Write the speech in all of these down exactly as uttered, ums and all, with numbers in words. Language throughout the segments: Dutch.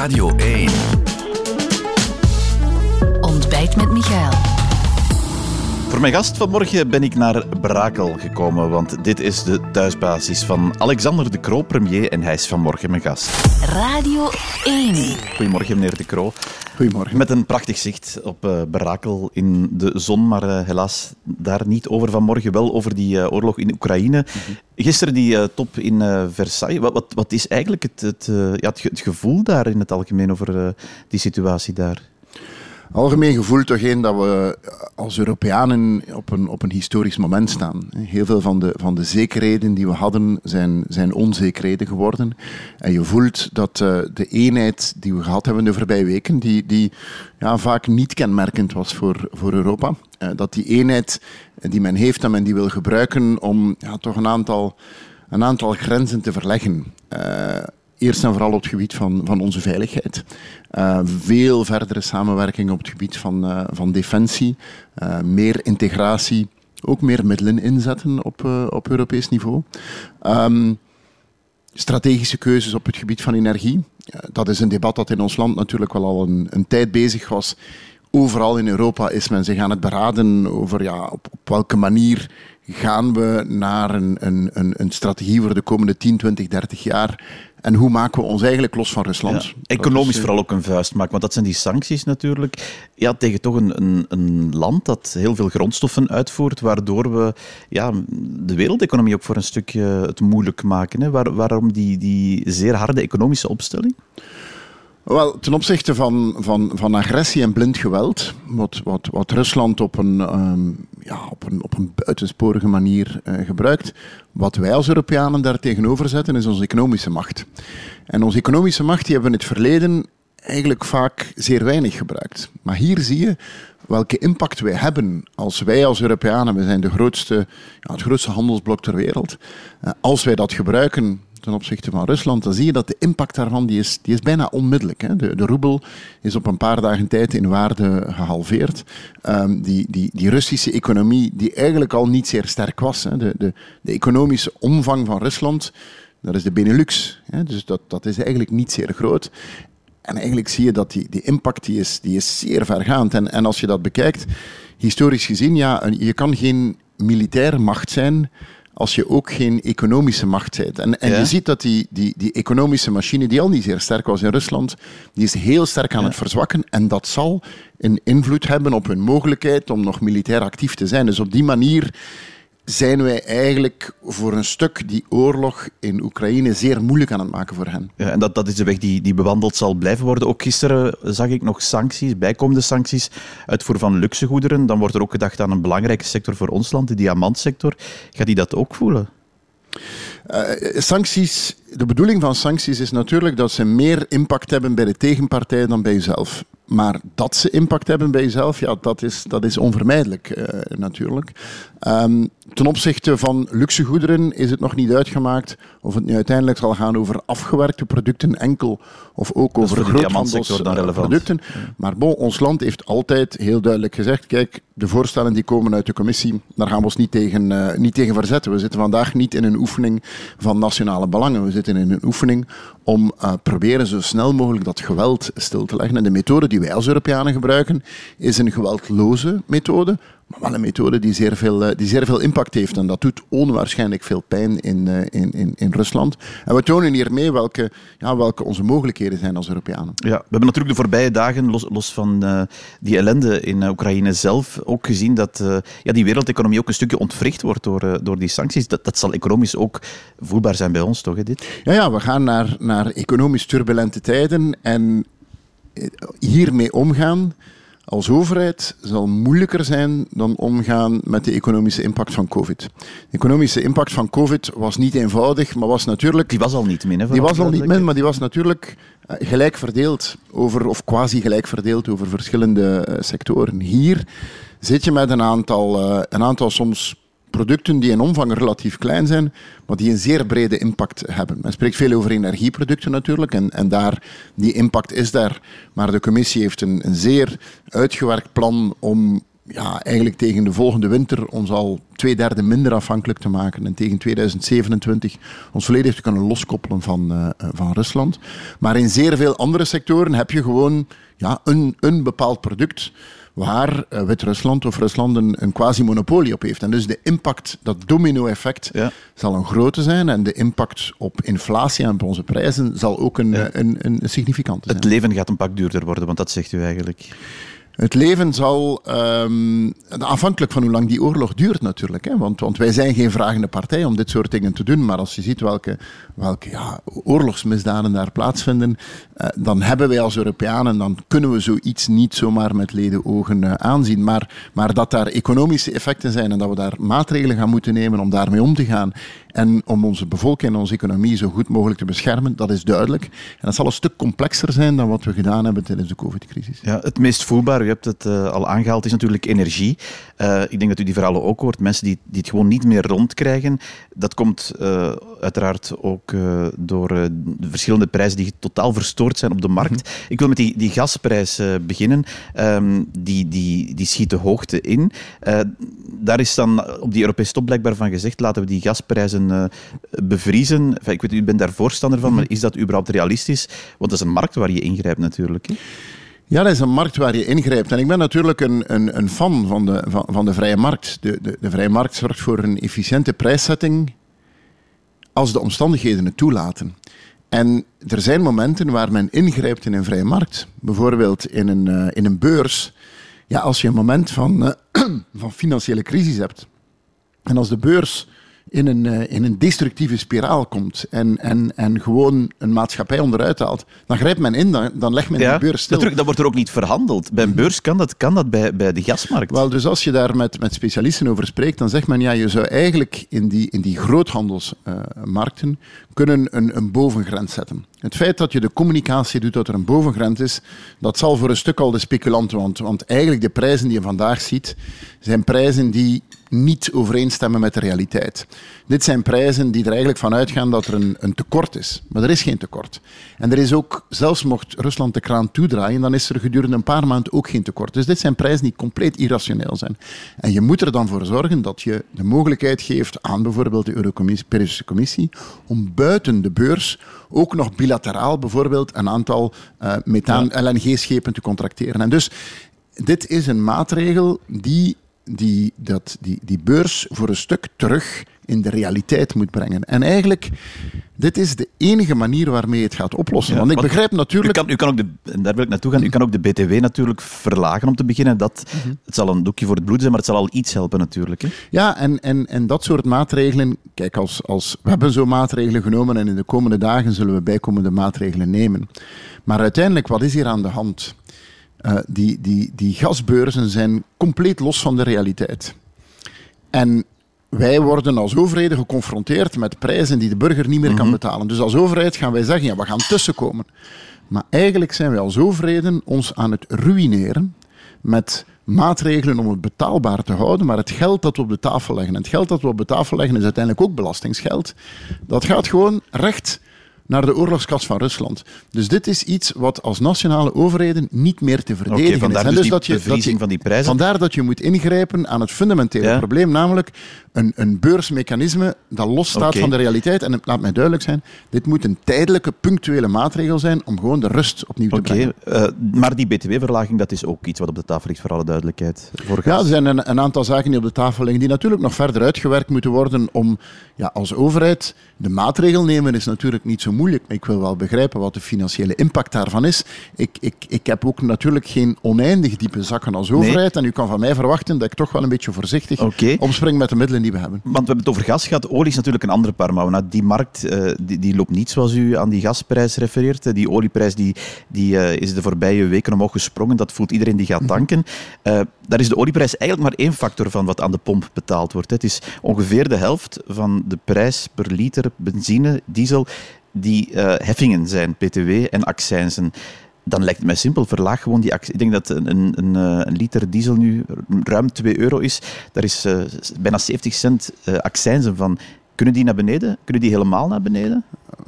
Radio één. Ontbijt met Michaël. Voor mijn gast vanmorgen ben ik naar Brakel gekomen, want dit is de thuisbasis van Alexander de Croo, premier, en hij is vanmorgen mijn gast. Radio één. Goedemorgen, meneer de Croo. Goedemorgen. Met een prachtig zicht op uh, Brakel in de zon, maar uh, helaas daar niet over vanmorgen, wel over die uh, oorlog in Oekraïne. Mm-hmm. Gisteren die uh, top in uh, Versailles. Wat, wat, wat is eigenlijk het, het, uh, ja, het, ge- het gevoel daar in het algemeen over uh, die situatie daar? Algemeen gevoel toch één dat we als Europeanen op een, op een historisch moment staan. Heel veel van de, van de zekerheden die we hadden zijn, zijn onzekerheden geworden. En je voelt dat de eenheid die we gehad hebben de voorbije weken, die, die ja, vaak niet kenmerkend was voor, voor Europa, dat die eenheid die men heeft en men die wil gebruiken om ja, toch een aantal, een aantal grenzen te verleggen. Uh, Eerst en vooral op het gebied van, van onze veiligheid. Uh, veel verdere samenwerking op het gebied van, uh, van defensie. Uh, meer integratie. Ook meer middelen inzetten op, uh, op Europees niveau. Um, strategische keuzes op het gebied van energie. Uh, dat is een debat dat in ons land natuurlijk wel al een, een tijd bezig was. Overal in Europa is men zich aan het beraden over ja, op, op welke manier gaan we naar een, een, een strategie voor de komende tien, twintig, dertig jaar. En hoe maken we ons eigenlijk los van Rusland? Ja, economisch is vooral ook een vuist maken, want dat zijn die sancties natuurlijk. Ja, tegen toch een, een, een land dat heel veel grondstoffen uitvoert, waardoor we ja, de wereldeconomie ook voor een stukje het moeilijk maken. Hè? Waar, waarom die, die zeer harde economische opstelling? Wel, ten opzichte van, van, van agressie en blind geweld, wat, wat, wat Rusland op een, um, ja, op een, op een buitensporige manier uh, gebruikt, wat wij als Europeanen daar tegenover zetten, is onze economische macht. En onze economische macht die hebben we in het verleden eigenlijk vaak zeer weinig gebruikt. Maar hier zie je welke impact wij hebben als wij als Europeanen, we zijn de grootste, ja, het grootste handelsblok ter wereld, uh, als wij dat gebruiken ten opzichte van Rusland, dan zie je dat de impact daarvan die is, die is bijna onmiddellijk. Hè. De, de roebel is op een paar dagen tijd in waarde gehalveerd. Um, die, die, die Russische economie, die eigenlijk al niet zeer sterk was. Hè. De, de, de economische omvang van Rusland, dat is de Benelux. Hè. Dus dat, dat is eigenlijk niet zeer groot. En eigenlijk zie je dat die, die impact die is, die is zeer vergaand. En, en als je dat bekijkt, historisch gezien, ja, je kan geen militaire macht zijn als je ook geen economische macht bent. En, en ja. je ziet dat die, die, die economische machine, die al niet zeer sterk was in Rusland, die is heel sterk aan ja. het verzwakken. En dat zal een invloed hebben op hun mogelijkheid om nog militair actief te zijn. Dus op die manier zijn wij eigenlijk voor een stuk die oorlog in Oekraïne zeer moeilijk aan het maken voor hen. Ja, en dat, dat is de weg die, die bewandeld zal blijven worden. Ook gisteren zag ik nog sancties, bijkomende sancties, uitvoer van luxe goederen. Dan wordt er ook gedacht aan een belangrijke sector voor ons land, de diamantsector. Gaat die dat ook voelen? Uh, sancties, de bedoeling van sancties is natuurlijk dat ze meer impact hebben bij de tegenpartij dan bij jezelf. Maar dat ze impact hebben bij jezelf, ja, dat is, dat is onvermijdelijk uh, natuurlijk. Um, ten opzichte van luxegoederen is het nog niet uitgemaakt of het nu uiteindelijk zal gaan over afgewerkte producten enkel of ook dat over groothandelsproducten. Maar bon, ons land heeft altijd heel duidelijk gezegd, kijk, de voorstellen die komen uit de commissie, daar gaan we ons niet tegen, uh, niet tegen verzetten. We zitten vandaag niet in een oefening van nationale belangen. We zitten in een oefening om uh, proberen zo snel mogelijk dat geweld stil te leggen. En de methode die wij als Europeanen gebruiken, is een geweldloze methode, maar wel een methode die zeer veel, die zeer veel impact heeft. En dat doet onwaarschijnlijk veel pijn in, in, in, in Rusland. En we tonen hiermee welke, ja, welke onze mogelijkheden zijn als Europeanen. Ja, we hebben natuurlijk de voorbije dagen, los, los van uh, die ellende in Oekraïne zelf, ook gezien dat uh, ja, die wereldeconomie ook een stukje ontwricht wordt door, uh, door die sancties. Dat, dat zal economisch ook voelbaar zijn bij ons, toch? Hè, dit? Ja, ja, we gaan naar, naar economisch turbulente tijden en hiermee omgaan als overheid zal moeilijker zijn dan omgaan met de economische impact van COVID. De economische impact van COVID was niet eenvoudig, maar was natuurlijk... Die was al niet min, hè? Die was al niet min, maar die was natuurlijk gelijk verdeeld over, of quasi gelijk verdeeld over verschillende uh, sectoren. Hier zit je met een aantal, uh, een aantal soms producten die in omvang relatief klein zijn, maar die een zeer brede impact hebben. Men spreekt veel over energieproducten natuurlijk, en, en daar, die impact is daar. Maar de commissie heeft een, een zeer uitgewerkt plan om ja, eigenlijk tegen de volgende winter ons al twee derde minder afhankelijk te maken en tegen tweeduizend zevenentwintig ons volledig te kunnen loskoppelen van, uh, van Rusland. Maar in zeer veel andere sectoren heb je gewoon ja, een, een bepaald product waar uh, Wit-Rusland of Rusland een, een quasi-monopolie op heeft. En dus de impact, dat domino-effect, ja. zal een grote zijn. En de impact op inflatie en op onze prijzen zal ook een, ja. een, een, een significante zijn. Het leven gaat een pak duurder worden, want dat zegt u eigenlijk. Het leven zal, um, afhankelijk van hoe lang die oorlog duurt natuurlijk, hè, want, want wij zijn geen vragende partij om dit soort dingen te doen, maar als je ziet welke, welke ja, oorlogsmisdaden daar plaatsvinden, uh, dan hebben wij als Europeanen, dan kunnen we zoiets niet zomaar met leden ogen uh, aanzien. Maar, maar dat daar economische effecten zijn en dat we daar maatregelen gaan moeten nemen om daarmee om te gaan en om onze bevolking en onze economie zo goed mogelijk te beschermen, dat is duidelijk. En dat zal een stuk complexer zijn dan wat we gedaan hebben tijdens de COVID-crisis. Ja, het meest voelbaar, je hebt het uh, al aangehaald, is natuurlijk energie. Uh, ik denk dat u die verhalen ook hoort. Mensen die, die het gewoon niet meer rondkrijgen. Dat komt uh, uiteraard ook uh, door uh, de verschillende prijzen die totaal verstoord zijn op de markt. Mm-hmm. Ik wil met die, die gasprijs uh, beginnen. Um, die, die, die schiet de hoogte in. Uh, daar is dan op die Europese top blijkbaar van gezegd, laten we die gasprijzen uh, bevriezen. Enfin, ik weet, u bent daar voorstander van, mm-hmm. maar is dat überhaupt realistisch? Want dat is een markt waar je ingrijpt natuurlijk. He? Ja, dat is een markt waar je ingrijpt. En ik ben natuurlijk een, een, een fan van de, van, van de vrije markt. De, de, de vrije markt zorgt voor een efficiënte prijszetting als de omstandigheden het toelaten. En er zijn momenten waar men ingrijpt in een vrije markt. Bijvoorbeeld in een, uh, in een beurs. Ja, als je een moment van, uh, van financiële crisis hebt. En als de beurs in een, uh, in een destructieve spiraal komt en, en, en gewoon een maatschappij onderuit haalt, dan grijpt men in, dan, dan legt men ja, de beurs stil. Natuurlijk, dat wordt er ook niet verhandeld. Bij een beurs kan dat, kan dat bij, bij de gasmarkt. Wel, dus als je daar met, met specialisten over spreekt, dan zegt men, ja, je zou eigenlijk in die, in die groothandelsmarkten uh, kunnen een, een bovengrens zetten. Het feit dat je de communicatie doet dat er een bovengrens is, dat zal voor een stuk al de speculanten, want, want eigenlijk de prijzen die je vandaag ziet, zijn prijzen die niet overeenstemmen met de realiteit. Dit zijn prijzen die er eigenlijk van uitgaan dat er een, een tekort is. Maar er is geen tekort. En er is ook, zelfs mocht Rusland de kraan toedraaien, dan is er gedurende een paar maanden ook geen tekort. Dus dit zijn prijzen die compleet irrationeel zijn. En je moet er dan voor zorgen dat je de mogelijkheid geeft aan bijvoorbeeld de Europese Commissie om buiten de beurs ook nog bilateraal bijvoorbeeld een aantal uh, methaan-L N G-schepen te contracteren. En dus, dit is een maatregel die Die, dat, die, die beurs voor een stuk terug in de realiteit moet brengen. En eigenlijk, dit is de enige manier waarmee het gaat oplossen. Ja, want ik begrijp natuurlijk... U kan, u kan ook de, en daar wil ik naartoe gaan. U kan ook de B T W natuurlijk verlagen om te beginnen. Dat, mm-hmm. Het zal een doekje voor het bloed zijn, maar het zal al iets helpen natuurlijk. Hè? Ja, en, en, en dat soort maatregelen... Kijk, als, als, we hebben zo maatregelen genomen en in de komende dagen zullen we bijkomende maatregelen nemen. Maar uiteindelijk, wat is hier aan de hand? Uh, die, die, die gasbeurzen zijn compleet los van de realiteit. En wij worden als overheden geconfronteerd met prijzen die de burger niet meer mm-hmm. kan betalen. Dus als overheid gaan wij zeggen, ja, we gaan tussenkomen. Maar eigenlijk zijn wij als overheden ons aan het ruïneren met maatregelen om het betaalbaar te houden, maar het geld dat we op de tafel leggen, en het geld dat we op de tafel leggen is uiteindelijk ook belastingsgeld, dat gaat gewoon recht naar de oorlogskas van Rusland. Dus dit is iets wat als nationale overheden niet meer te verdedigen okay, vandaar is. En dus die dat je, bevriezing dat je, van die prijzen. Vandaar dat je moet ingrijpen aan het fundamentele ja. probleem, namelijk een, een beursmechanisme dat losstaat okay. van de realiteit. En laat mij duidelijk zijn, dit moet een tijdelijke, punctuele maatregel zijn om gewoon de rust opnieuw te okay. brengen. Uh, maar die B T W-verlaging, dat is ook iets wat op de tafel ligt, voor alle duidelijkheid. Voor ja, er zijn een, een aantal zaken die op de tafel liggen, die natuurlijk nog verder uitgewerkt moeten worden om, ja, als overheid, de maatregel nemen is natuurlijk niet zo moeilijk. Moeilijk, maar ik wil wel begrijpen wat de financiële impact daarvan is. Ik, ik, ik heb ook natuurlijk geen oneindig diepe zakken als overheid. Nee. En u kan van mij verwachten dat ik toch wel een beetje voorzichtig okay. omspring met de middelen die we hebben. Want we hebben het over gas gehad. Olie is natuurlijk een andere paar mouwen. Nou, die markt uh, die, die loopt niet zoals u aan die gasprijs refereert. Die olieprijs die, die, uh, is de voorbije weken omhoog gesprongen. Dat voelt iedereen die gaat tanken. Uh, daar is de olieprijs eigenlijk maar één factor van wat aan de pomp betaald wordt. Het is ongeveer de helft van de prijs per liter benzine, diesel, die uh, heffingen zijn, B T W en accijnzen. Dan lijkt het mij simpel, verlaag gewoon die accijns. Ik denk dat een, een, een liter diesel nu ruim twee euro is. Daar is uh, bijna zeventig cent uh, accijnzen van. Kunnen die naar beneden? Kunnen die helemaal naar beneden?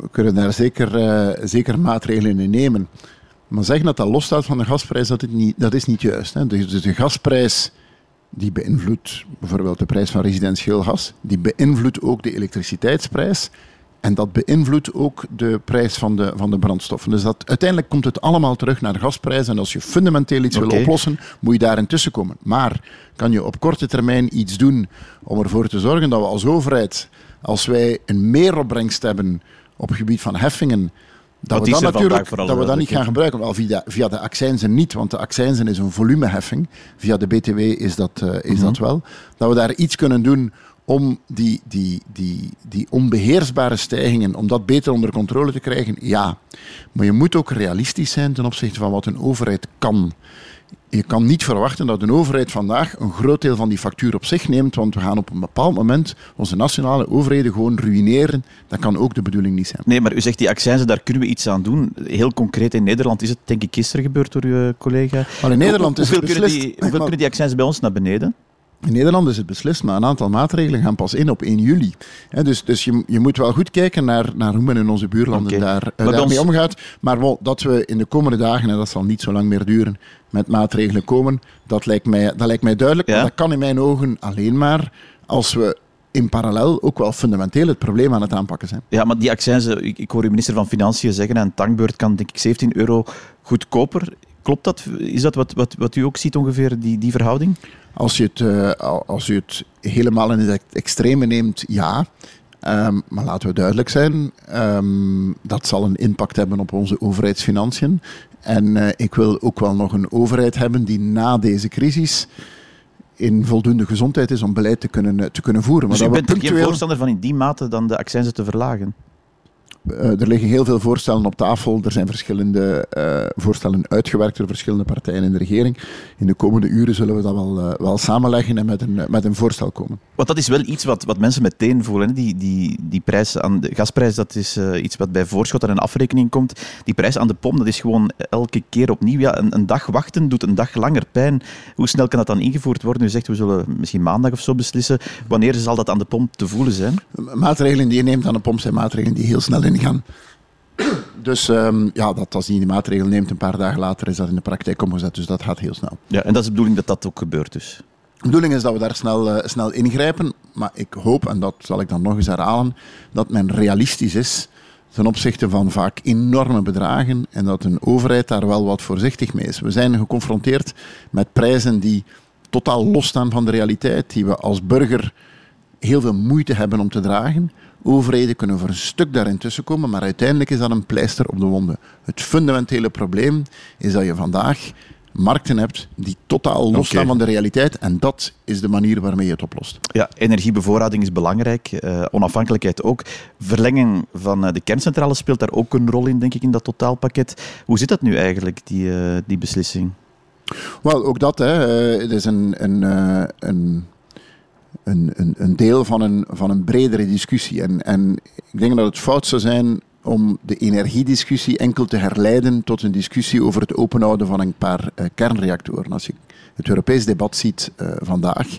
We kunnen daar zeker, uh, zeker maatregelen in nemen. Maar zeggen dat dat losstaat van de gasprijs, dat, het niet, dat is niet juist. Hè? Dus de gasprijs die beïnvloedt bijvoorbeeld de prijs van residentieel gas, die beïnvloedt ook de elektriciteitsprijs en dat beïnvloedt ook de prijs van de, van de brandstoffen. Dus dat, uiteindelijk komt het allemaal terug naar de gasprijs en als je fundamenteel iets okay. wil oplossen, moet je daar intussen komen. Maar kan je op korte termijn iets doen om ervoor te zorgen dat we als overheid, als wij een meeropbrengst hebben op het gebied van heffingen, dat we, dan natuurlijk, dat we dat niet gaan gebruiken. Wel, via, via de accijnzen niet, want de accijnzen is een volumeheffing. Via de B T W is dat, uh, is mm-hmm. dat wel. Dat we daar iets kunnen doen om die, die, die, die onbeheersbare stijgingen, om dat beter onder controle te krijgen, ja. Maar je moet ook realistisch zijn ten opzichte van wat een overheid kan. Je kan niet verwachten dat een overheid vandaag een groot deel van die factuur op zich neemt, want we gaan op een bepaald moment onze nationale overheden gewoon ruïneren. Dat kan ook de bedoeling niet zijn. Nee, maar u zegt die accijnzen, daar kunnen we iets aan doen. Heel concreet in Nederland is het denk ik gisteren gebeurd door uw collega. Maar in Nederland is het beslist. Kunnen die, hoeveel kunnen die accijnzen bij ons naar beneden? In Nederland is het beslist, maar een aantal maatregelen gaan pas in op één juli. He, dus dus je, je moet wel goed kijken naar, naar hoe men in onze buurlanden okay. daar, uh, daarmee ons... omgaat. Maar wel, dat we in de komende dagen, en dat zal niet zo lang meer duren, met maatregelen komen, dat lijkt mij, dat lijkt mij duidelijk. Ja? Maar dat kan in mijn ogen alleen maar als we in parallel ook wel fundamenteel het probleem aan het aanpakken zijn. Ja, maar die accijnzen, ik, ik hoor uw minister van Financiën zeggen, een tankbeurt kan denk ik zeventien euro goedkoper. Klopt dat? Is dat wat, wat, wat u ook ziet ongeveer, die, die verhouding? Als je, het, uh, als je het helemaal in het extreme neemt, ja. Um, maar laten we duidelijk zijn, um, dat zal een impact hebben op onze overheidsfinanciën. En uh, ik wil ook wel nog een overheid hebben die na deze crisis in voldoende gezondheid is om beleid te kunnen, te kunnen voeren. Maar dus je bent punctueel... geen voorstander van in die mate dan de accijnzen te verlagen? Uh, er liggen heel veel voorstellen op tafel. Er zijn verschillende uh, voorstellen uitgewerkt door verschillende partijen in de regering. In de komende uren zullen we dat wel, uh, wel samenleggen en met een, uh, met een voorstel komen. Want dat is wel iets wat, wat mensen meteen voelen. Hè? Die, die, die prijs aan de gasprijs, dat is uh, iets wat bij voorschot aan een afrekening komt. Die prijs aan de pomp, dat is gewoon elke keer opnieuw. Ja, een, een dag wachten doet een dag langer pijn. Hoe snel kan dat dan ingevoerd worden? U zegt, we zullen misschien maandag of zo beslissen. Wanneer zal dat aan de pomp te voelen zijn? Maatregelen die je neemt aan de pomp zijn maatregelen die heel snel in gaan. Dus um, ja, dat als je die maatregel neemt, een paar dagen later is dat in de praktijk omgezet. Dus dat gaat heel snel. Ja, en dat is de bedoeling dat dat ook gebeurt dus? De bedoeling is dat we daar snel, uh, snel ingrijpen. Maar ik hoop, en dat zal ik dan nog eens herhalen, dat men realistisch is ten opzichte van vaak enorme bedragen en dat een overheid daar wel wat voorzichtig mee is. We zijn geconfronteerd met prijzen die totaal losstaan van de realiteit, die we als burger heel veel moeite hebben om te dragen. Overheden kunnen voor een stuk daarin tussenkomen, maar uiteindelijk is dat een pleister op de wonden. Het fundamentele probleem is dat je vandaag markten hebt die totaal losstaan okay. van de realiteit en dat is de manier waarmee je het oplost. Ja, energiebevoorrading is belangrijk, uh, onafhankelijkheid ook. Verlenging van uh, de kerncentrale speelt daar ook een rol in, denk ik, in dat totaalpakket. Hoe zit dat nu eigenlijk, die, uh, die beslissing? Wel, ook dat, hè. Uh, het is een... een, uh, een Een, een, een deel van een, van een bredere discussie. En, en ik denk dat het fout zou zijn om de energiediscussie enkel te herleiden tot een discussie over het openhouden van een paar uh, kernreactoren. Als je het Europees debat ziet uh, vandaag,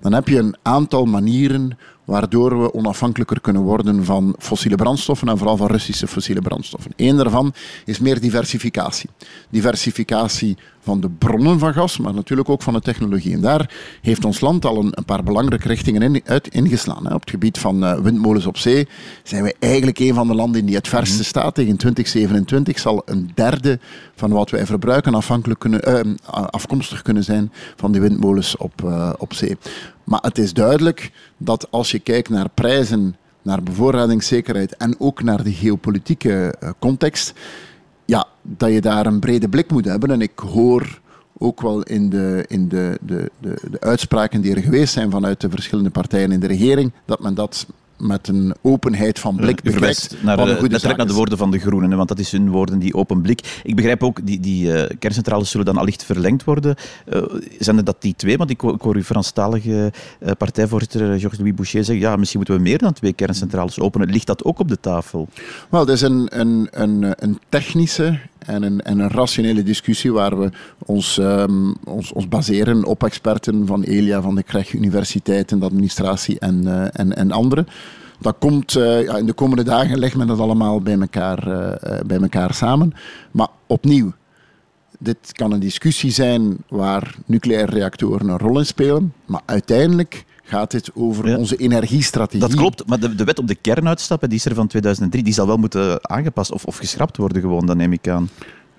dan heb je een aantal manieren waardoor we onafhankelijker kunnen worden van fossiele brandstoffen en vooral van Russische fossiele brandstoffen. Eén daarvan is meer diversificatie. Diversificatie van de bronnen van gas, maar natuurlijk ook van de technologie. En daar heeft ons land al een paar belangrijke richtingen in, uit ingeslaan. Op het gebied van windmolens op zee zijn we eigenlijk een van de landen in die het verste staat. Tegen twintig zevenentwintig zal een derde van wat wij verbruiken afhankelijk kunnen, uh, afkomstig kunnen zijn van die windmolens op, uh, op zee. Maar het is duidelijk dat als je kijkt naar prijzen, naar bevoorradingszekerheid en ook naar de geopolitieke context, ja, dat je daar een brede blik moet hebben. En ik hoor ook wel in de, in de, de, de, de uitspraken die er geweest zijn vanuit de verschillende partijen in de regering, dat men dat met een openheid van blik bekijkt. Naar, een goede dat trekt naar de woorden van de Groenen, want dat is hun woorden, die open blik. Ik begrijp ook, die, die uh, kerncentrales zullen dan allicht verlengd worden. Uh, zijn er dat die twee? Want ik hoor uw Franstalige uh, partijvoorzitter Georges-Louis Boucher zeggen, ja, misschien moeten we meer dan twee kerncentrales openen. Ligt dat ook op de tafel? Wel, dat is een, een, een, een technische en een, en een rationele discussie waar we ons, um, ons, ons baseren op experten van ELIA, van de KREG, universiteiten, de administratie en, uh, en, en anderen. Dat komt, uh, ja, in de komende dagen legt men dat allemaal bij elkaar, uh, bij elkaar samen. Maar opnieuw, Dit kan een discussie zijn waar nucleaire reactoren een rol in spelen, maar uiteindelijk gaat dit over ja. onze energiestrategie. Dat klopt, maar de, de wet op de kernuitstappen, die is er van tweeduizend drie, die zal wel moeten aangepast of, of geschrapt worden gewoon, dat neem ik aan.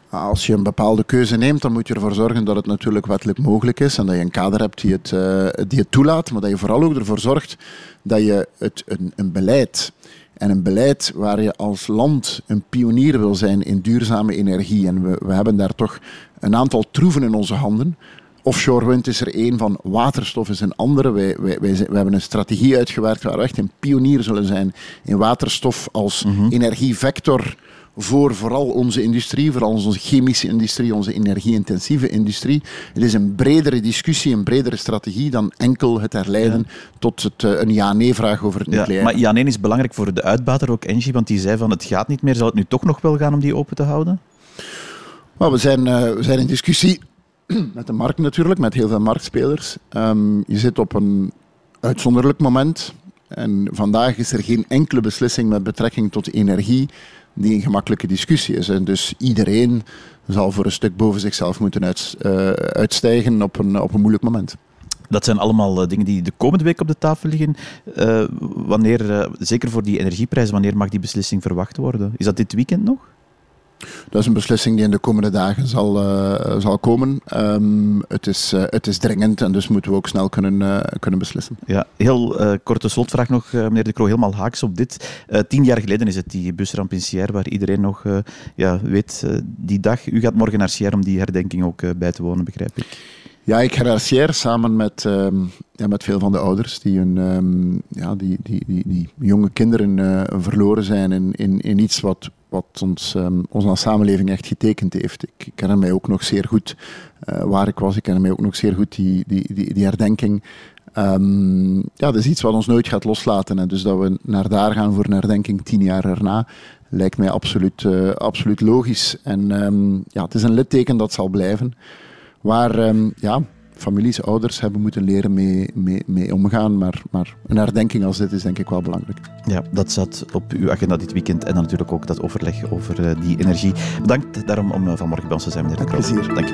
Als je een bepaalde keuze neemt, dan moet je ervoor zorgen dat het natuurlijk wettelijk mogelijk is en dat je een kader hebt die het, uh, die het toelaat, maar dat je vooral ook ervoor zorgt dat je het, een, een beleid... En een beleid waar je als land een pionier wil zijn in duurzame energie. En we, we hebben daar toch een aantal troeven in onze handen. Offshore wind is er één van, waterstof is een andere. Wij, wij, wij, wij hebben een strategie uitgewerkt waar we echt een pionier zullen zijn in waterstof als mm-hmm. energievector voor vooral onze industrie, vooral onze chemische industrie, onze energie-intensieve industrie. Het is een bredere discussie, een bredere strategie dan enkel het herleiden ja. tot het, een ja-nee-vraag over het nucleaire. Ja, maar ja-nee is belangrijk voor de uitbater, ook Engie, want die zei van het gaat niet meer. Zal het nu toch nog wel gaan om die open te houden? Nou, we zijn, uh, we zijn in discussie met de markt natuurlijk, met heel veel marktspelers. Um, je zit op een uitzonderlijk moment en vandaag is er geen enkele beslissing met betrekking tot energie die een gemakkelijke discussie is. En dus iedereen zal voor een stuk boven zichzelf moeten uit, uh, uitstijgen op een, op een moeilijk moment. Dat zijn allemaal dingen die de komende week op de tafel liggen. Uh, wanneer, uh, zeker voor die energieprijs, wanneer mag die beslissing verwacht worden? Is dat dit weekend nog? Dat is een beslissing die in de komende dagen zal, uh, zal komen. Um, het, is, uh, het is dringend en dus moeten we ook snel kunnen, uh, kunnen beslissen. Ja, heel uh, korte slotvraag nog, uh, meneer de Croo, helemaal haaks op dit. Uh, tien jaar geleden is het die busramp in Sierre, waar iedereen nog uh, ja, weet uh, die dag. U gaat morgen naar Sierre om die herdenking ook uh, bij te wonen, begrijp ik. Ja, ik ga naar Sierre samen met, uh, ja, met veel van de ouders die, hun, um, ja, die, die, die, die jonge kinderen uh, verloren zijn in, in, in iets wat... wat ons, um, ons als samenleving echt getekend heeft. Ik herinner mij ook nog zeer goed uh, waar ik was. Ik herinner mij ook nog zeer goed die, die, die, die herdenking. Um, ja, dat is iets wat ons nooit gaat loslaten. En dus dat we naar daar gaan voor een herdenking tien jaar erna, lijkt mij absoluut, uh, absoluut logisch. En um, ja, het is een litteken dat zal blijven. Waar um, ja, families, ouders hebben moeten leren mee, mee, mee omgaan. Maar, maar een herdenking als dit is denk ik wel belangrijk. Ja, dat zat op uw agenda dit weekend. En dan natuurlijk ook dat overleg over die energie. Bedankt daarom om vanmorgen bij ons te zijn, meneer de Croo. Met plezier. Dank je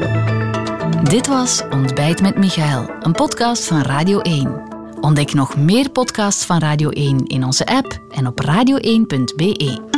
wel. Dit was Ontbijt met Michaël, een podcast van Radio één. Ontdek nog meer podcasts van Radio één in onze app en op radio één punt be.